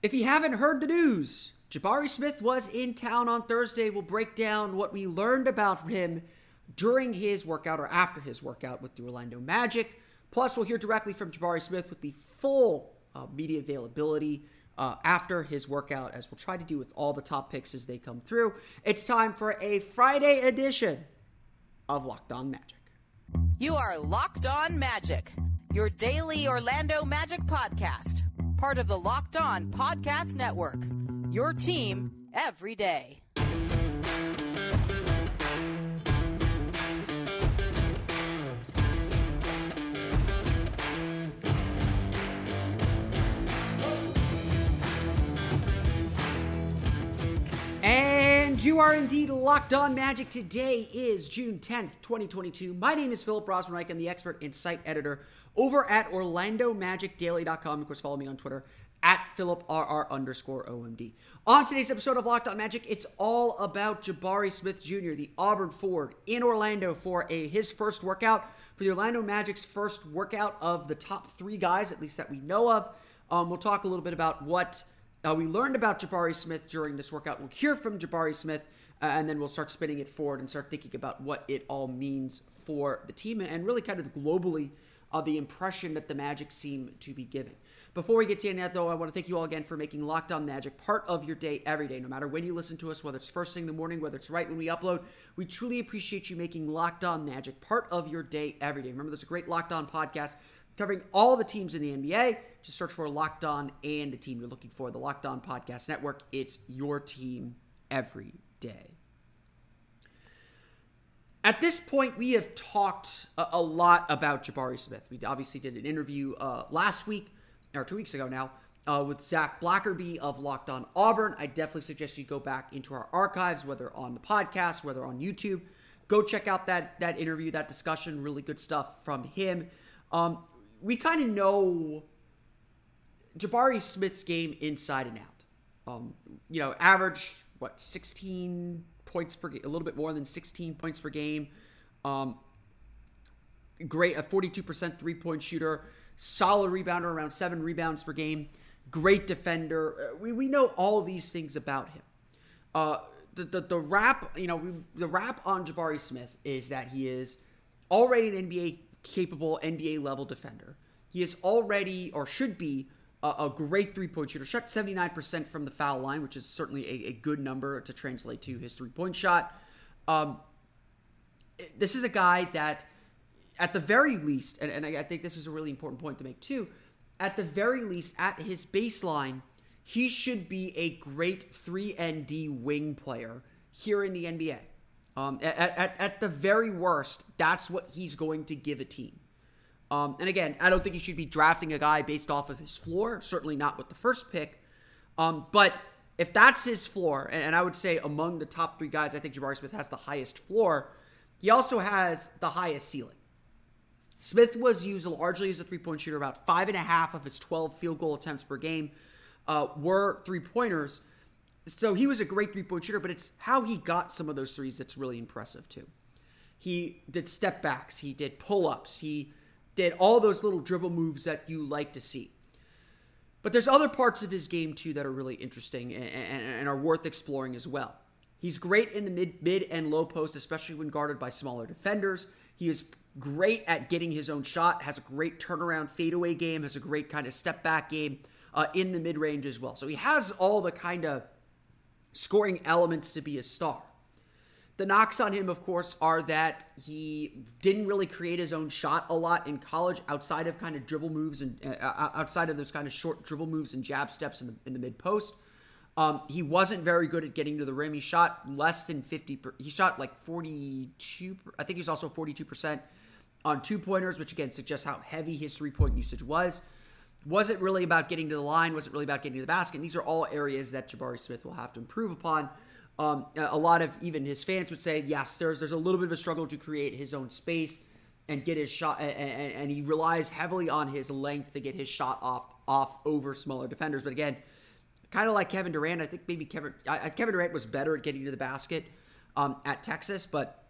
If you haven't heard the news, Jabari Smith was in town on Thursday. We'll break down what we learned about him during his workout or after his workout with the Orlando Magic. Plus, we'll hear directly from Jabari Smith with the full media availability after his workout, as we'll try to do with all the top picks as they come through. It's time for a Friday edition of Locked On Magic. You are Locked On Magic, your daily Orlando Magic podcast, part of the Locked On Podcast Network, your team every day. And you are indeed Locked On Magic. Today is June 10th, 2022. My name is Philip Rosenreich. I'm the expert and site editor over at Orlando MagicDaily.com. Of course, follow me on Twitter at PhilipRR_OMD. On today's episode of Locked On Magic, it's all about Jabari Smith Jr., the Auburn forward in Orlando for his first workout, for the Orlando Magic's first workout of the top three guys, at least that we know of. We'll talk a little bit about what we learned about Jabari Smith during this workout. We'll hear from Jabari Smith, and then we'll start spinning it forward and start thinking about what it all means for the team and really kind of globally the impression that the Magic seem to be giving. Before we get to any of that, though, I want to thank you all again for making Locked On Magic part of your day every day, no matter when you listen to us, whether it's first thing in the morning, whether it's right when we upload. We truly appreciate you making Locked On Magic part of your day every day. Remember, there's a great Locked On podcast covering all the teams in the NBA. Just search for Locked On and the team you're looking for, the Locked On Podcast Network. It's your team every day. At this point, we have talked a lot about Jabari Smith. We obviously did an interview last week, or 2 weeks ago now, with Zach Blackerby of Locked On Auburn. I definitely suggest you go back into our archives, whether on the podcast, whether on YouTube. Go check out that interview, that discussion. Really good stuff from him. We kind of know Jabari Smith's game inside and out. Average, 16 points per game, a little bit more than 16 points per game. Great, a 42% three-point shooter, solid rebounder, around 7 rebounds per game, great defender. We know all these things about him. The wrap, the wrap on Jabari Smith is that he is already an NBA capable NBA level defender. He is already, or should be, a great three-point shooter. Shot 79% from the foul line, which is certainly a good number to translate to his three-point shot. This is a guy that, at the very least, and I think this is a really important point to make too, at the very least, at his baseline, he should be a great 3 and D wing player here in the NBA. At the very worst, that's what he's going to give a team. And again, I don't think you should be drafting a guy based off of his floor, certainly not with the first pick. But if that's his floor, and I would say among the top three guys, I think Jabari Smith has the highest floor. He also has the highest ceiling. Smith was used largely as a three-point shooter. About 5.5 of his 12 field goal attempts per game were three-pointers. So he was a great three-point shooter, but it's how he got some of those threes that's really impressive too. He did step backs. He did pull-ups. He did all those little dribble moves that you like to see. But there's other parts of his game too that are really interesting and are worth exploring as well. He's great in the mid and low post, especially when guarded by smaller defenders. He is great at getting his own shot, has a great turnaround fadeaway game, has a great kind of step back game in the mid-range as well. So he has all the kind of scoring elements to be a star. The knocks on him, of course, are that he didn't really create his own shot a lot in college outside of kind of dribble moves and outside of those kind of short dribble moves and jab steps in the mid post. He wasn't very good at getting to the rim. He shot less than 50%. He shot like 42%. I think he's also 42% on two-pointers, which again suggests how heavy his three-point usage was. Was it really about getting to the line? Was it really about getting to the basket? And these are all areas that Jabari Smith will have to improve upon. A lot of even his fans would say, yes, there's a little bit of a struggle to create his own space and get his shot, and he relies heavily on his length to get his shot off over smaller defenders. But again, kind of like Kevin Durant, I think maybe Kevin Durant was better at getting to the basket at Texas, but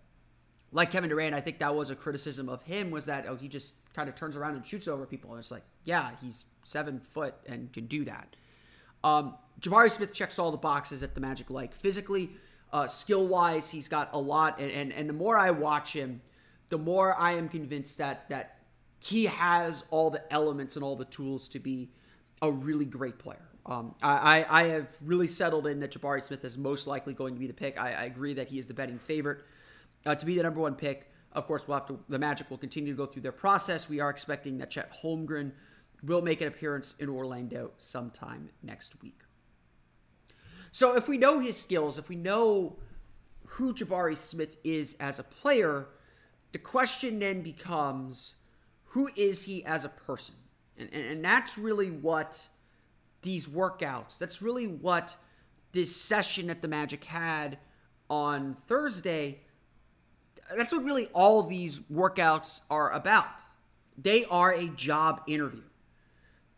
like Kevin Durant, I think that was a criticism of him, was that he just kind of turns around and shoots over people, and it's like, yeah, he's 7 foot and can do that. Jabari Smith checks all the boxes that the Magic like. Physically, skill-wise, he's got a lot, and the more I watch him, the more I am convinced that he has all the elements and all the tools to be a really great player. I have really settled in that Jabari Smith is most likely going to be the pick. I agree that he is the betting favorite to be the number one pick. Of course, the Magic will continue to go through their process. We are expecting that Chet Holmgren will make an appearance in Orlando sometime next week. So if we know his skills, if we know who Jabari Smith is as a player, the question then becomes, who is he as a person? And that's really what these workouts, that's really what this session that the Magic had on Thursday, that's what really all these workouts are about. They are a job interview.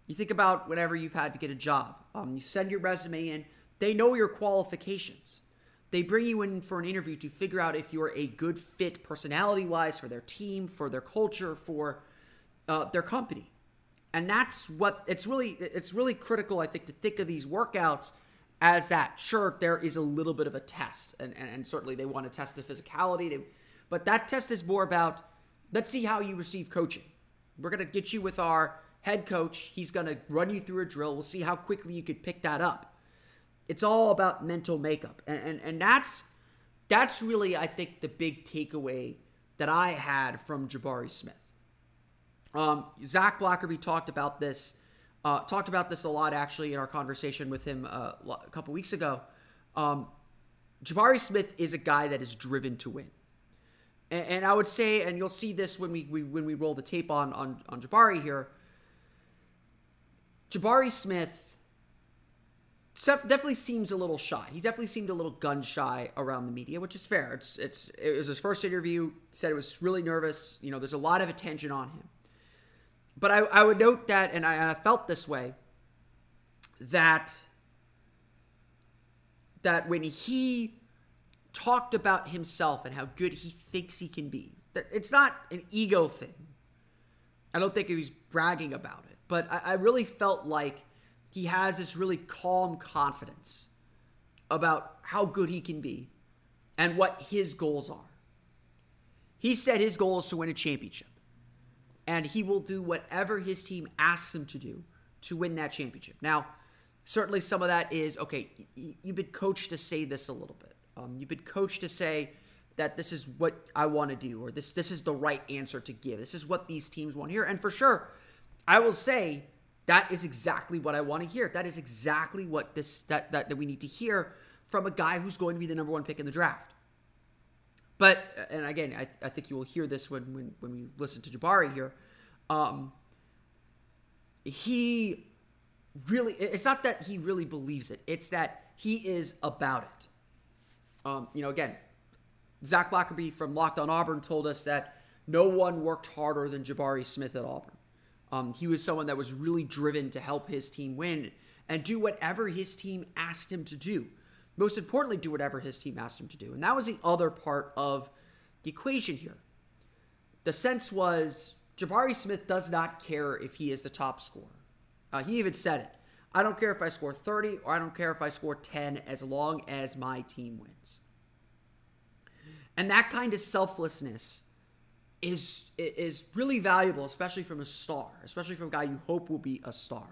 You think about whenever you've had to get a job. You send your resume in. They know your qualifications. They bring you in for an interview to figure out if you're a good fit personality-wise for their team, for their culture, for their company. And that's what it's really critical, I think, to think of these workouts as that. Sure, there is a little bit of a test, and certainly they want to test the physicality. But that test is more about, let's see how you receive coaching. We're going to get you with our head coach. He's going to run you through a drill. We'll see how quickly you could pick that up. It's all about mental makeup. And that's really, I think, the big takeaway that I had from Jabari Smith. Zach Blackerby talked about this a lot, actually, in our conversation with him a couple weeks ago. Jabari Smith is a guy that is driven to win. And I would say, and you'll see this when we roll the tape on Jabari here, Jabari Smith definitely seems a little shy. He definitely seemed a little gun shy around the media, which is fair. It was his first interview. Said it was really nervous. You know, there's a lot of attention on him. But I would note that, and I felt this way, that when he talked about himself and how good he thinks he can be. It's not an ego thing. I don't think he was bragging about it, but I really felt like he has this really calm confidence about how good he can be and what his goals are. He said his goal is to win a championship, and he will do whatever his team asks him to do to win that championship. Now, certainly some of that is, okay, you've been coached to say this a little bit. You've been coached to say that this is what I want to do, or this is the right answer to give. This is what these teams want to hear. And for sure, I will say that is exactly what I want to hear. That is exactly what that we need to hear from a guy who's going to be the number one pick in the draft. But, and again, I think you will hear this when we listen to Jabari here. He really, it's not that he really believes it. It's that he is about it. Again, Zach Blackerby from Locked On Auburn told us that no one worked harder than Jabari Smith at Auburn. He was someone that was really driven to help his team win and do whatever his team asked him to do. Most importantly, do whatever his team asked him to do. And that was the other part of the equation here. The sense was Jabari Smith does not care if he is the top scorer. He even said it. I don't care if I score 30 or I don't care if I score 10 as long as my team wins. And that kind of selflessness is really valuable, especially from a star, especially from a guy you hope will be a star.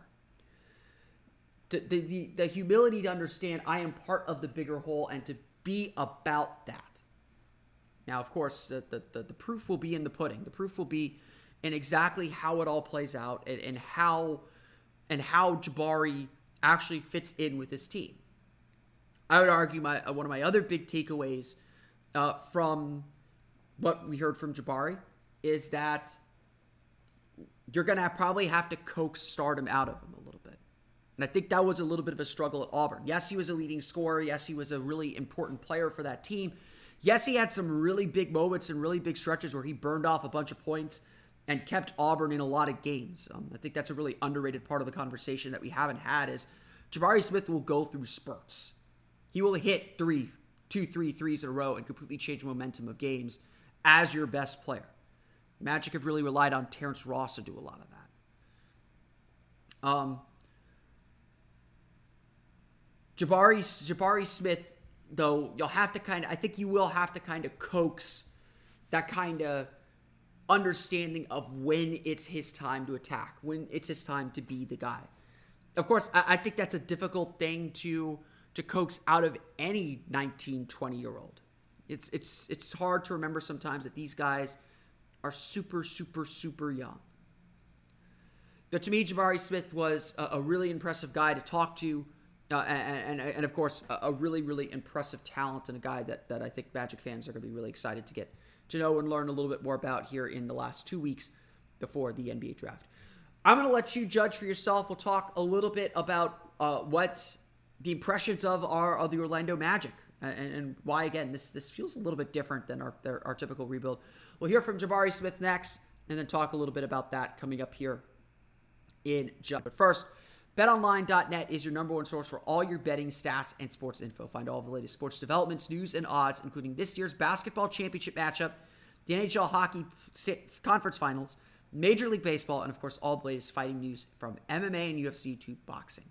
The humility to understand I am part of the bigger whole and to be about that. Now, of course, the proof will be in the pudding. The proof will be in exactly how it all plays out and how Jabari actually fits in with his team. I would argue one of my other big takeaways from what we heard from Jabari is that you're going to probably have to coax stardom out of him a little bit. And I think that was a little bit of a struggle at Auburn. Yes, he was a leading scorer. Yes, he was a really important player for that team. Yes, he had some really big moments and really big stretches where he burned off a bunch of points and kept Auburn in a lot of games. I think that's a really underrated part of the conversation that we haven't had is Jabari Smith will go through spurts. He will hit two, three threes in a row and completely change the momentum of games as your best player. Magic have really relied on Terrence Ross to do a lot of that. Jabari Smith, though, you will have to kind of coax that kind of understanding of when it's his time to attack, when it's his time to be the guy. Of course, I think that's a difficult thing to coax out of any 19, 20-year-old. It's hard to remember sometimes that these guys are super, super, super young. But to me, Jabari Smith was a really impressive guy to talk to, and of course, a really, really impressive talent, and a guy that I think Magic fans are going to be really excited to get to know and learn a little bit more about here in the last 2 weeks before the NBA draft. I'm going to let you judge for yourself. We'll talk a little bit about what the impressions are of the Orlando Magic and why, again, this feels a little bit different than our typical rebuild. We'll hear from Jabari Smith next and then talk a little bit about that coming up here in just. But first, betonline.net is your number one source for all your betting stats and sports info. Find all of the latest sports developments, news, and odds, including this year's basketball championship matchup, the NHL hockey conference finals, Major League Baseball, and of course, all the latest fighting news from MMA and UFC to boxing.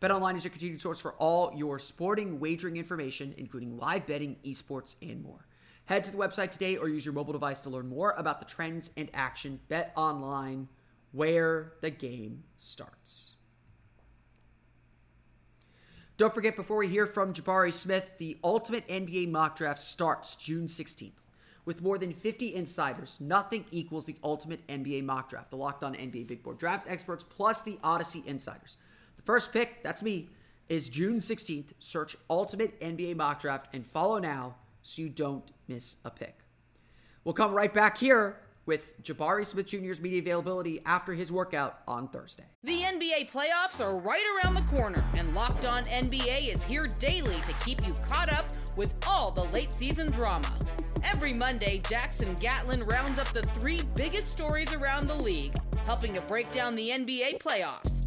BetOnline is your continued source for all your sporting wagering information, including live betting, esports, and more. Head to the website today or use your mobile device to learn more about the trends and action. BetOnline, where the game starts. Don't forget, before we hear from Jabari Smith, the Ultimate NBA Mock Draft starts June 16th. With more than 50 insiders, nothing equals the Ultimate NBA Mock Draft, the Locked On NBA Big Board Draft Experts, plus the Odyssey Insiders. The first pick, that's me, is June 16th. Search Ultimate NBA Mock Draft and follow now so you don't miss a pick. We'll come right back here with Jabari Smith Jr.'s media availability after his workout on Thursday. The NBA playoffs are right around the corner, and Locked On NBA is here daily to keep you caught up with all the late season drama. Every Monday, Jackson Gatlin rounds up the three biggest stories around the league, helping to break down the NBA playoffs.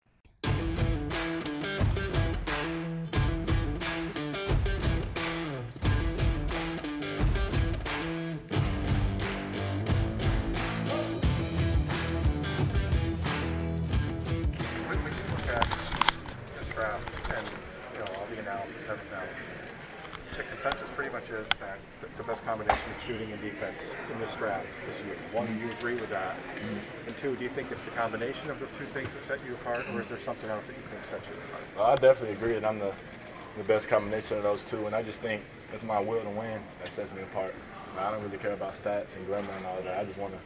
We look at this draft and all the analysis, everything else. The consensus pretty much is that the best combination of shooting and defense in this draft is you. One, do you agree with that? Mm-hmm. And two, do you think it's the combination of those two things that set you apart, or is there something else that you think sets you apart? Well, I definitely agree that I'm the best combination of those two, and I just think it's my will to win that sets me apart. I don't really care about stats and glamour and all that. I just want to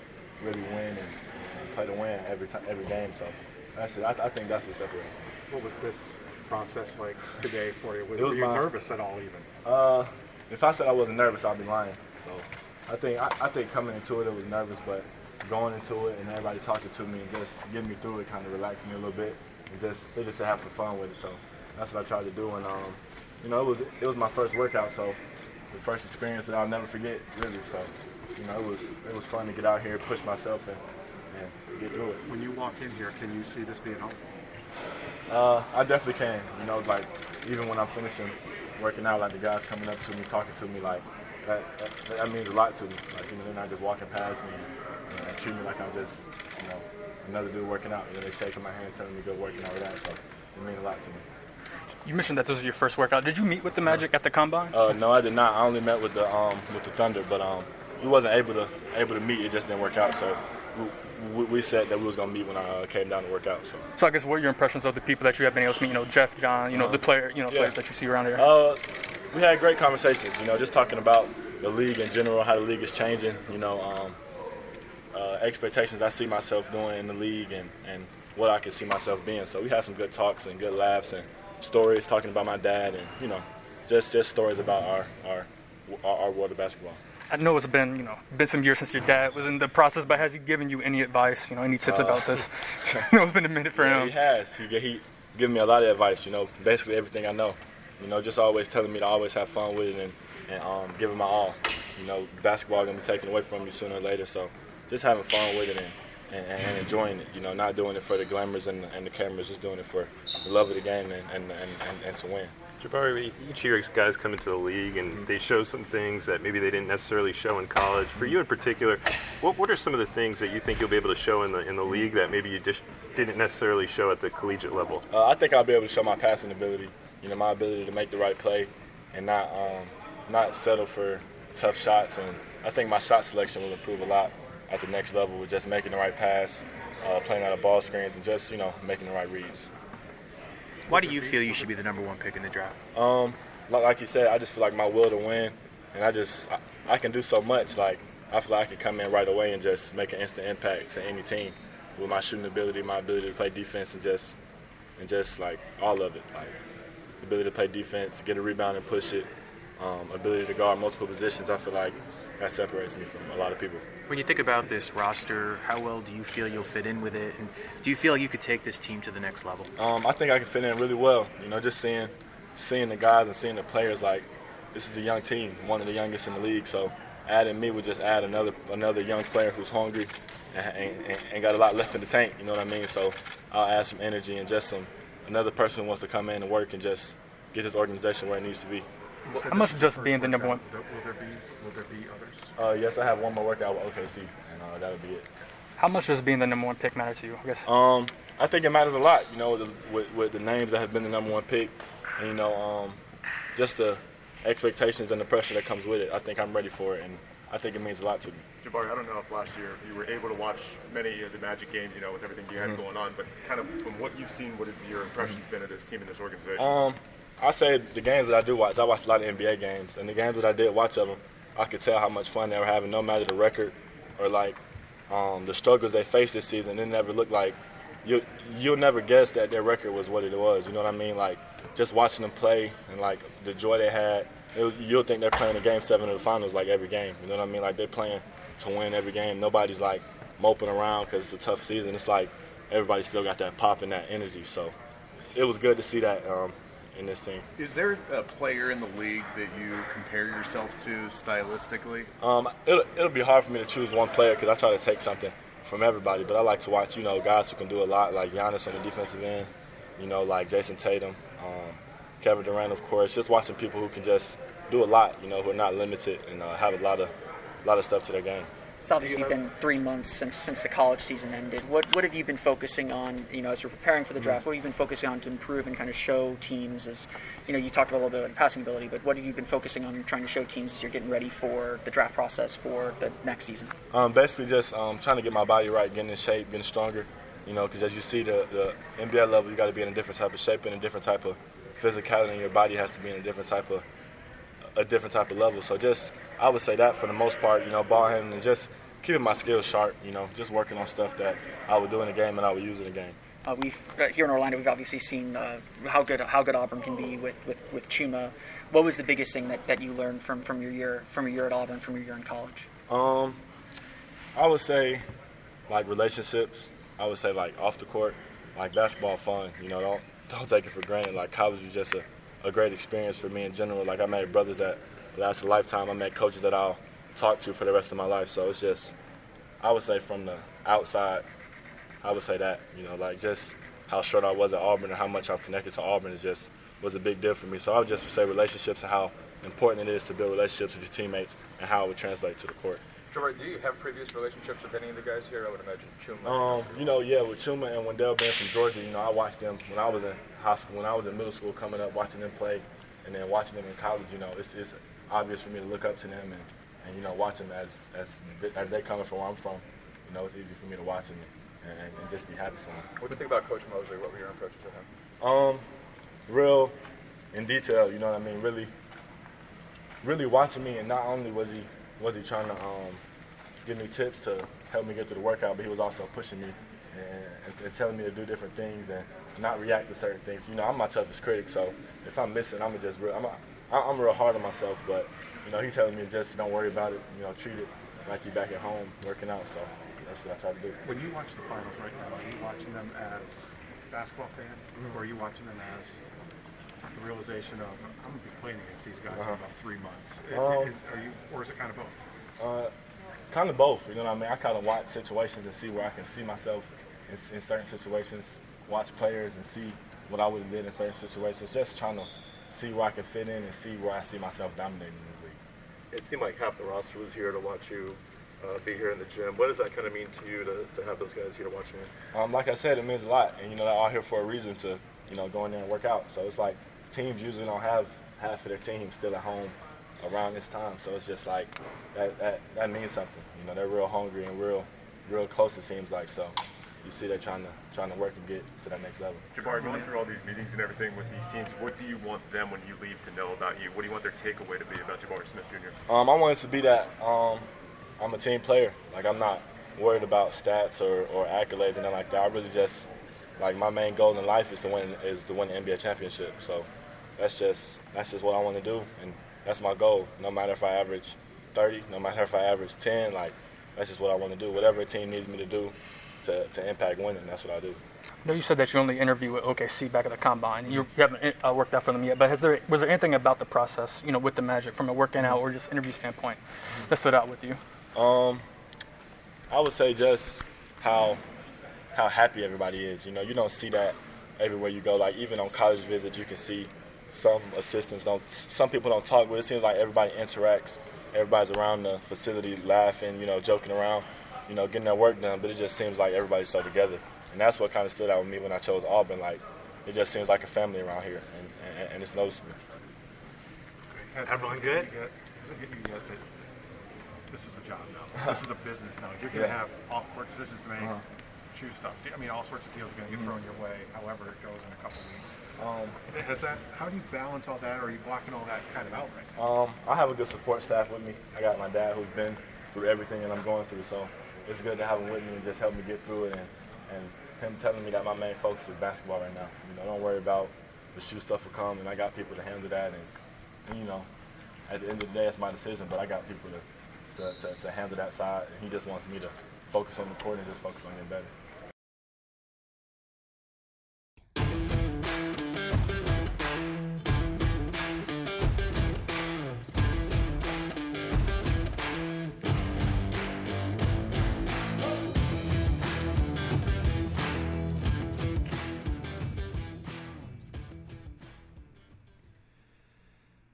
really win and play to win every game. So that's it. I think that's what separates me. What was this process like today for you? Were you nervous at all even? If I said I wasn't nervous, I'd be lying. So I think coming into it, it was nervous, but going into it and everybody talking to me and just getting me through it kind of relaxed me a little bit. And they just said have some fun with it. So that's what I tried to do. And it was my first workout, so the first experience that I'll never forget really. So it was fun to get out here, push myself, and get through it. When you walk in here, can you see this being home? I definitely can. Even when I'm finishing working out, the guys coming up to me, talking to me, that means a lot to me. They're not just walking past me and treat me like I'm just, another dude working out. They're shaking my hand, telling me good work and all that. So it means a lot to me. You mentioned that this was your first workout. Did you meet with the Magic at the combine? No, I did not. I only met with the Thunder, but we wasn't able to meet. It just didn't work out. So we said that we was gonna meet when I came down to work out. So I guess what are your impressions of the people that you have been able to meet? Jeff, John, the player, players that you see around here. We had great conversations. Just talking about the league in general, how the league is changing. expectations I see myself doing in the league and what I can see myself being. So we had some good talks and good laughs and stories talking about my dad and, you know, just stories about our world of basketball. I know it's been, you know, been some years since your dad was in the process, but has he given you any advice, you know, any tips about this? I know it's been a minute for him. He has. He given me a lot of advice, you know, basically everything I know. You know, just always telling me to always have fun with it and give it my all. You know, basketball going to be taken away from you sooner or later, so just having fun with it and enjoying it. You know, not doing it for the glamours and the cameras, just doing it for the love of the game and to win. Jabari, each year guys come into the league and they show some things that maybe they didn't necessarily show in college. For you in particular, what are some of the things that you think you'll be able to show in the league that maybe you just didn't necessarily show at the collegiate level? I think I'll be able to show my passing ability. You know, my ability to make the right play and not settle for tough shots. And I think my shot selection will improve a lot at the next level with just making the right pass, playing out of ball screens, and just, you know, making the right reads. Why do you feel you should be the number one pick in the draft? Like you said, I just feel like my will to win, and I can do so much. Like, I feel like I can come in right away and just make an instant impact to any team with my shooting ability, my ability to play defense, and just like all of it. Like, the ability to play defense, get a rebound and push it, ability to guard multiple positions. I feel like that separates me from a lot of people. When you think about this roster, how well do you feel you'll fit in with it? And do you feel like you could take this team to the next level? I think I can fit in really well. You know, just seeing the guys and seeing the players, like, this is a young team, one of the youngest in the league. So adding me would just add another young player who's hungry and got a lot left in the tank, you know what I mean? So I'll add some energy and just another person who wants to come in and work and just get this organization where it needs to be. How much just being the number one? Will there be others? Yes, I have one more workout with OKC, and that'll be it. How much does being the number one pick matter to you, I guess? I think it matters a lot, you know, with the names that have been the number one pick, and, you know, just the expectations and the pressure that comes with it. I think I'm ready for it, and I think it means a lot to me. Jabari, I don't know if last year if you were able to watch many of the Magic games, you know, with everything you had going on, but kind of from what you've seen, what have your impressions been of this team and this organization? I say the games that I do watch, I watch a lot of NBA games, and the games that I did watch of them, I could tell how much fun they were having, no matter the record or, like, the struggles they faced this season. It never looked like you'll never guess that their record was what it was, you know what I mean? Like, just watching them play and, like, the joy they had, you'll think they're playing a Game 7 of the finals, like, every game, you know what I mean? Like, they're playing to win every game. Nobody's, like, moping around because it's a tough season. It's like everybody still got that pop and that energy. So it was good to see that. In this team. Is there a player in the league that you compare yourself to stylistically? It'll be hard for me to choose one player because I try to take something from everybody, but I like to watch, you know, guys who can do a lot, like Giannis on the defensive end, you know, like Jason Tatum, Kevin Durant, of course, just watching people who can just do a lot, you know, who are not limited and have a lot of stuff to their game. It's obviously been 3 months since the college season ended. What have you been focusing on, you know, as you're preparing for the draft? What have you been focusing on to improve and kind of show teams as, you know, you talked about a little bit about passing ability, but what have you been focusing on trying to show teams as you're getting ready for the draft process for the next season? Basically just trying to get my body right, getting in shape, getting stronger, you know, because as you see the NBA level, you got to be in a different type of shape and a different type of physicality, and your body has to be in a different type of level. So just, I would say that for the most part, you know, ball handling and just keeping my skills sharp, you know, just working on stuff that I would do in the game and I would use in the game. Here in Orlando, we've obviously seen how good Auburn can be with Chuma. What was the biggest thing that you learned from your year at Auburn, from your year in college? I would say, like, relationships. I would say, like, off the court, like, basketball fun. You know, don't take it for granted. Like, college was just a great experience for me in general. Like, I made brothers that last a lifetime. I met coaches that I'll talk to for the rest of my life. So it's just, I would say from the outside, I would say that, you know, like just how short I was at Auburn and how much I'm connected to Auburn is just was a big deal for me. So I would just say relationships and how important it is to build relationships with your teammates and how it would translate to the court. Jabari, do you have previous relationships with any of the guys here? I would imagine Chuma. You know, yeah, with Chuma and Wendell being from Georgia, you know, I watched them when I was in high school, when I was in middle school coming up, watching them play, and then watching them in college, you know, it's obvious for me to look up to them and you know, watch them as they're coming from where I'm from. You know, it's easy for me to watch them and just be happy for them. What do you think about Coach Mosley? What were your approaches to him? Real in detail, you know what I mean? Really watching me, and not only was he trying to give me tips to helped me get through the workout, but he was also pushing me and telling me to do different things and not react to certain things. You know, I'm my toughest critic, so if I'm missing, I'm real hard on myself. But, you know, he's telling me just don't worry about it, you know, treat it like you're back at home working out. So that's what I try to do. When you watch the finals right now, are you watching them as a basketball fan, or are you watching them as the realization of, I'm going to be playing against these guys in about 3 months? Or is it kind of both? Kind of both, you know what I mean? I kind of watch situations and see where I can see myself in certain situations, watch players and see what I would have did in certain situations, just trying to see where I can fit in and see where I see myself dominating in this league. It seemed like half the roster was here to watch you be here in the gym. What does that kind of mean to you to have those guys here to watch you? Like I said, it means a lot, and, you know, they're all here for a reason to, you know, go in there and work out. So it's like teams usually don't have half of their team still at home around this time, so it's just like that means something. You know, they're real hungry and real close, it seems like. So you see they're trying to work and get to that next level. Jabari, going through all these meetings and everything with these teams, what do you want them when you leave to know about you? What do you want their takeaway to be about Jabari Smith Jr.? I want it to be that I'm a team player. Like, I'm not worried about stats or accolades and nothing like that. I really just, like, my main goal in life is to win the NBA championship. So that's just what I want to do, and that's my goal. No matter if I average 30, no matter if I average 10, like, that's just what I want to do. Whatever a team needs me to do to impact winning, that's what I do. I know you said that you only interviewed with OKC back at the Combine. You haven't worked out for them yet, but was there anything about the process, you know, with the Magic from a working out or just interview standpoint that stood out with you? I would say just how happy everybody is. You know, you don't see that everywhere you go. Like, even on college visits, you can see some assistants some people don't talk, but it seems like everybody interacts. Everybody's around the facility laughing, you know, joking around, you know, getting their work done. But it just seems like everybody's so together. And that's what kind of stood out with me when I chose Auburn. Like, it just seems like a family around here, and it's noticeable. Everyone good? Hasn't hit you yet that this is a job now. This is a business now. You're going to have off-court decisions to make. Shoe stuff. I mean, all sorts of deals are going to get thrown your way, however it goes in a couple of weeks. How do you balance all that, or are you blocking all that kind of out right now? I have a good support staff with me. I got my dad, who's been through everything that I'm going through, so it's good to have him with me and just help me get through it, and him telling me that my main focus is basketball right now. You know, don't worry about the shoe stuff will come, and I got people to handle that, and you know, at the end of the day, it's my decision, but I got people to handle that side, and he just wants me to focus on the court and just focus on getting better.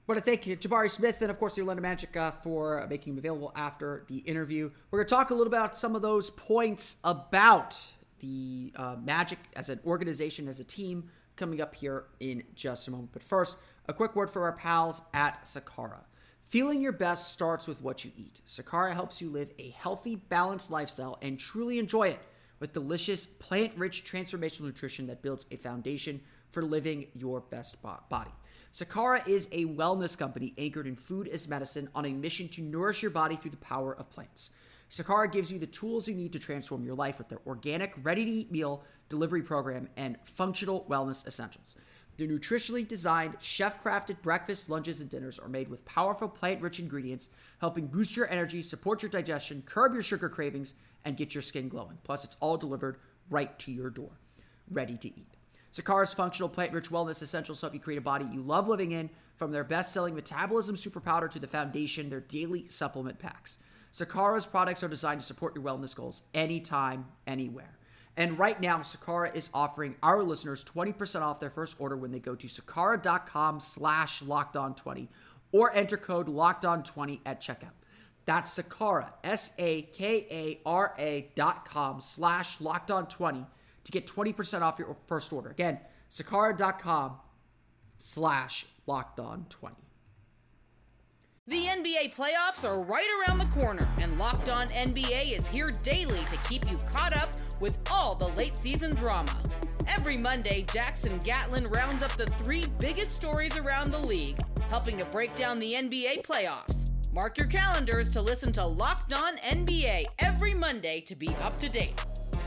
I want to thank you, Jabari Smith, and of course the Orlando Magic for making him available after the interview. We're going to talk a little about some of those points about the Magic as an organization, as a team, coming up here in just a moment. But first, a quick word for our pals at Sakara. Feeling your best starts with what you eat. Sakara helps you live a healthy, balanced lifestyle and truly enjoy it with delicious, plant-rich, transformational nutrition that builds a foundation for living your best body. Sakara is a wellness company anchored in food as medicine on a mission to nourish your body through the power of plants. Sakara gives you the tools you need to transform your life with their organic, ready-to-eat meal delivery program and functional wellness essentials. Their nutritionally designed, chef-crafted breakfasts, lunches, and dinners are made with powerful plant-rich ingredients, helping boost your energy, support your digestion, curb your sugar cravings, and get your skin glowing. Plus, it's all delivered right to your door, ready to eat. Sakara's functional plant-rich wellness essentials help you create a body you love living in, from their best-selling metabolism super powder to the foundation, their daily supplement packs. Sakara's products are designed to support your wellness goals anytime, anywhere. And right now, Sakara is offering our listeners 20% off their first order when they go to sakara.com/LockedOn20 or enter code LockedOn20 at checkout. That's Sakara, SAKARA.com/LockedOn20 to get 20% off your first order. Again, sakara.com/LockedOn20. The NBA playoffs are right around the corner, and Locked On NBA is here daily to keep you caught up with all the late season drama. Every Monday, Jackson Gatlin rounds up the three biggest stories around the league, helping to break down the NBA playoffs. Mark your calendars to listen to Locked On NBA every Monday to be up to date.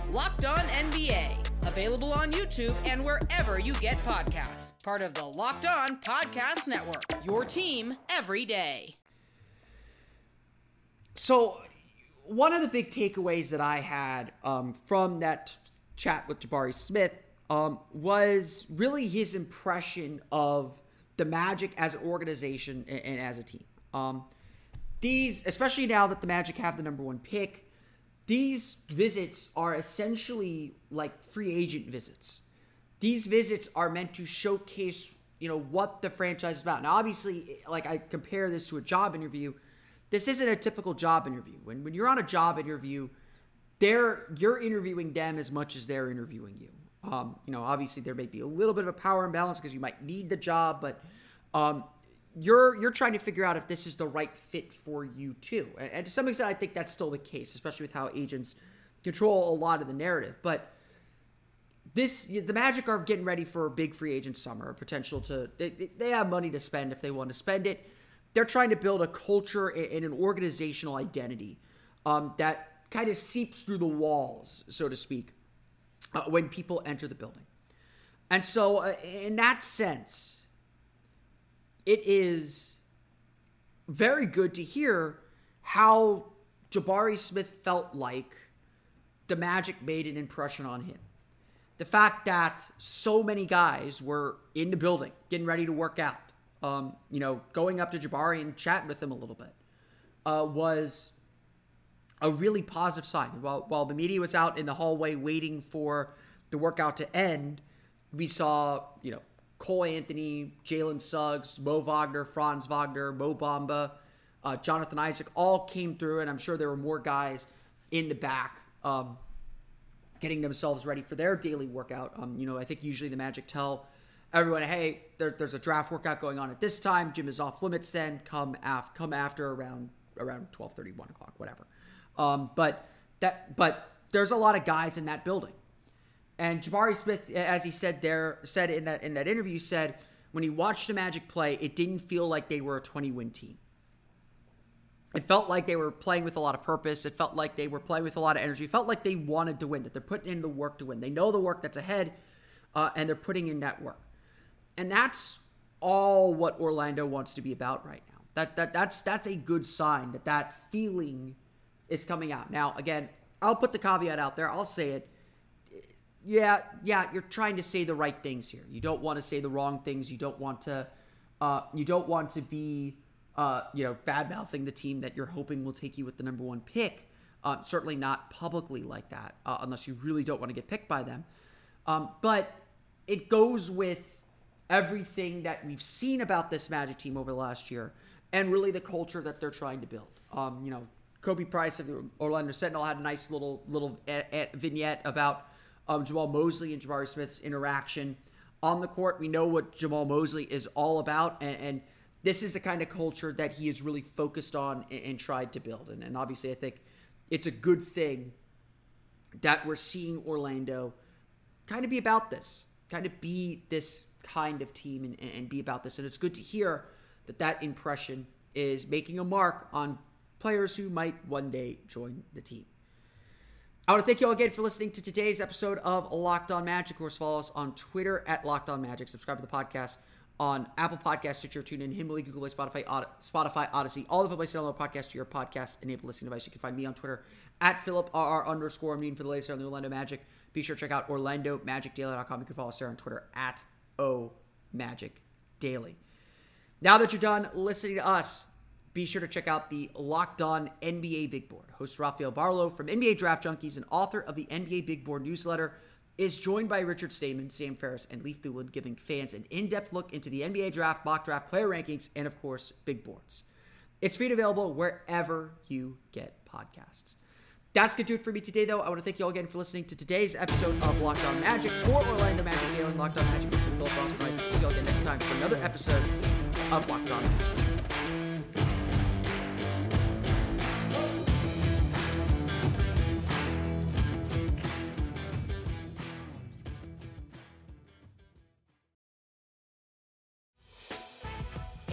Locked On NBA, available on YouTube and wherever you get podcasts. Part of the Locked On Podcast Network, your team every day. So one of the big takeaways that I had from that chat with Jabari Smith was really his impression of the Magic as an organization and as a team. These, especially now that the Magic have the number one pick, these visits are essentially like free agent visits. These visits are meant to showcase, you know, what the franchise is about. Now, obviously, like I compare this to a job interview. This isn't a typical job interview. When you're on a job interview, you're interviewing them as much as they're interviewing you. You know, obviously there may be a little bit of a power imbalance because you might need the job, but you're trying to figure out if this is the right fit for you too. And to some extent, I think that's still the case, especially with how agents control a lot of the narrative. But the Magic are getting ready for a big free agent summer, potential to, they have money to spend if they want to spend it. They're trying to build a culture and an organizational identity that kind of seeps through the walls, so to speak, when people enter the building. And so in that sense, it is very good to hear how Jabari Smith felt like the Magic made an impression on him. The fact that so many guys were in the building, getting ready to work out, you know, going up to Jabari and chatting with him a little bit was a really positive sign. While the media was out in the hallway waiting for the workout to end, we saw, you know, Cole Anthony, Jalen Suggs, Mo Wagner, Franz Wagner, Mo Bamba, Jonathan Isaac all came through, and I'm sure there were more guys in the back getting themselves ready for their daily workout. You know, I think usually the Magic tell everyone, hey, there's a draft workout going on at this time. Gym is off limits then. Come after around 12:30, 1 o'clock, whatever. But there's a lot of guys in that building. And Jabari Smith, as he said in that interview, said when he watched the Magic play, it didn't feel like they were a 20-win team. It felt like they were playing with a lot of purpose. It felt like they were playing with a lot of energy. It felt like they wanted to win, that they're putting in the work to win. They know the work that's ahead, and they're putting in that work. And that's all what Orlando wants to be about right now. That's a good sign that feeling is coming out. Now, again, I'll put the caveat out there. I'll say it. Yeah, you're trying to say the right things here. You don't want to say the wrong things. You don't want to. You don't want to be, you know, bad mouthing the team that you're hoping will take you with the number one pick. Certainly not publicly like that, unless you really don't want to get picked by them. But it goes with everything that we've seen about this Magic team over the last year and really the culture that they're trying to build. You know, Kobe Price of the Orlando Sentinel had a nice little vignette about Jamal Mosley and Jabari Smith's interaction on the court. We know what Jamal Mosley is all about, and this is the kind of culture that he is really focused on and tried to build. And obviously I think it's a good thing that we're seeing Orlando kind of be about this, kind of be this kind of team and be about this. And it's good to hear that impression is making a mark on players who might one day join the team. I want to thank you all again for listening to today's episode of Locked On Magic. Of course, follow us on Twitter at Locked On Magic. Subscribe to the podcast on Apple Podcasts, Stitcher, TuneIn, Himalaya, Google Play, Spotify, Odyssey, all the places to download podcasts to your podcast-enabled listening device. You can find me on Twitter at PhilipRR_Mean for the latest on the Orlando Magic. Be sure to check out Orlando MagicDaily.com. You can follow us there on Twitter at @OMagicDaily. Now that you're done listening to us, be sure to check out the Locked On NBA Big Board. Host Rafael Barlow from NBA Draft Junkies and author of the NBA Big Board newsletter is joined by Richard Stamen, Sam Ferris, and Leif Thulin, giving fans an in-depth look into the NBA Draft, Mock Draft, Player Rankings, and, of course, Big Boards. It's free and available wherever you get podcasts. That's going to do it for me today, though. I want to thank you all again for listening to today's episode of Locked On Magic. For Orlando Magic Daily and Locked On Magic, this has been Philip Rosenreich. See you all again next time for another episode of Locked On Magic.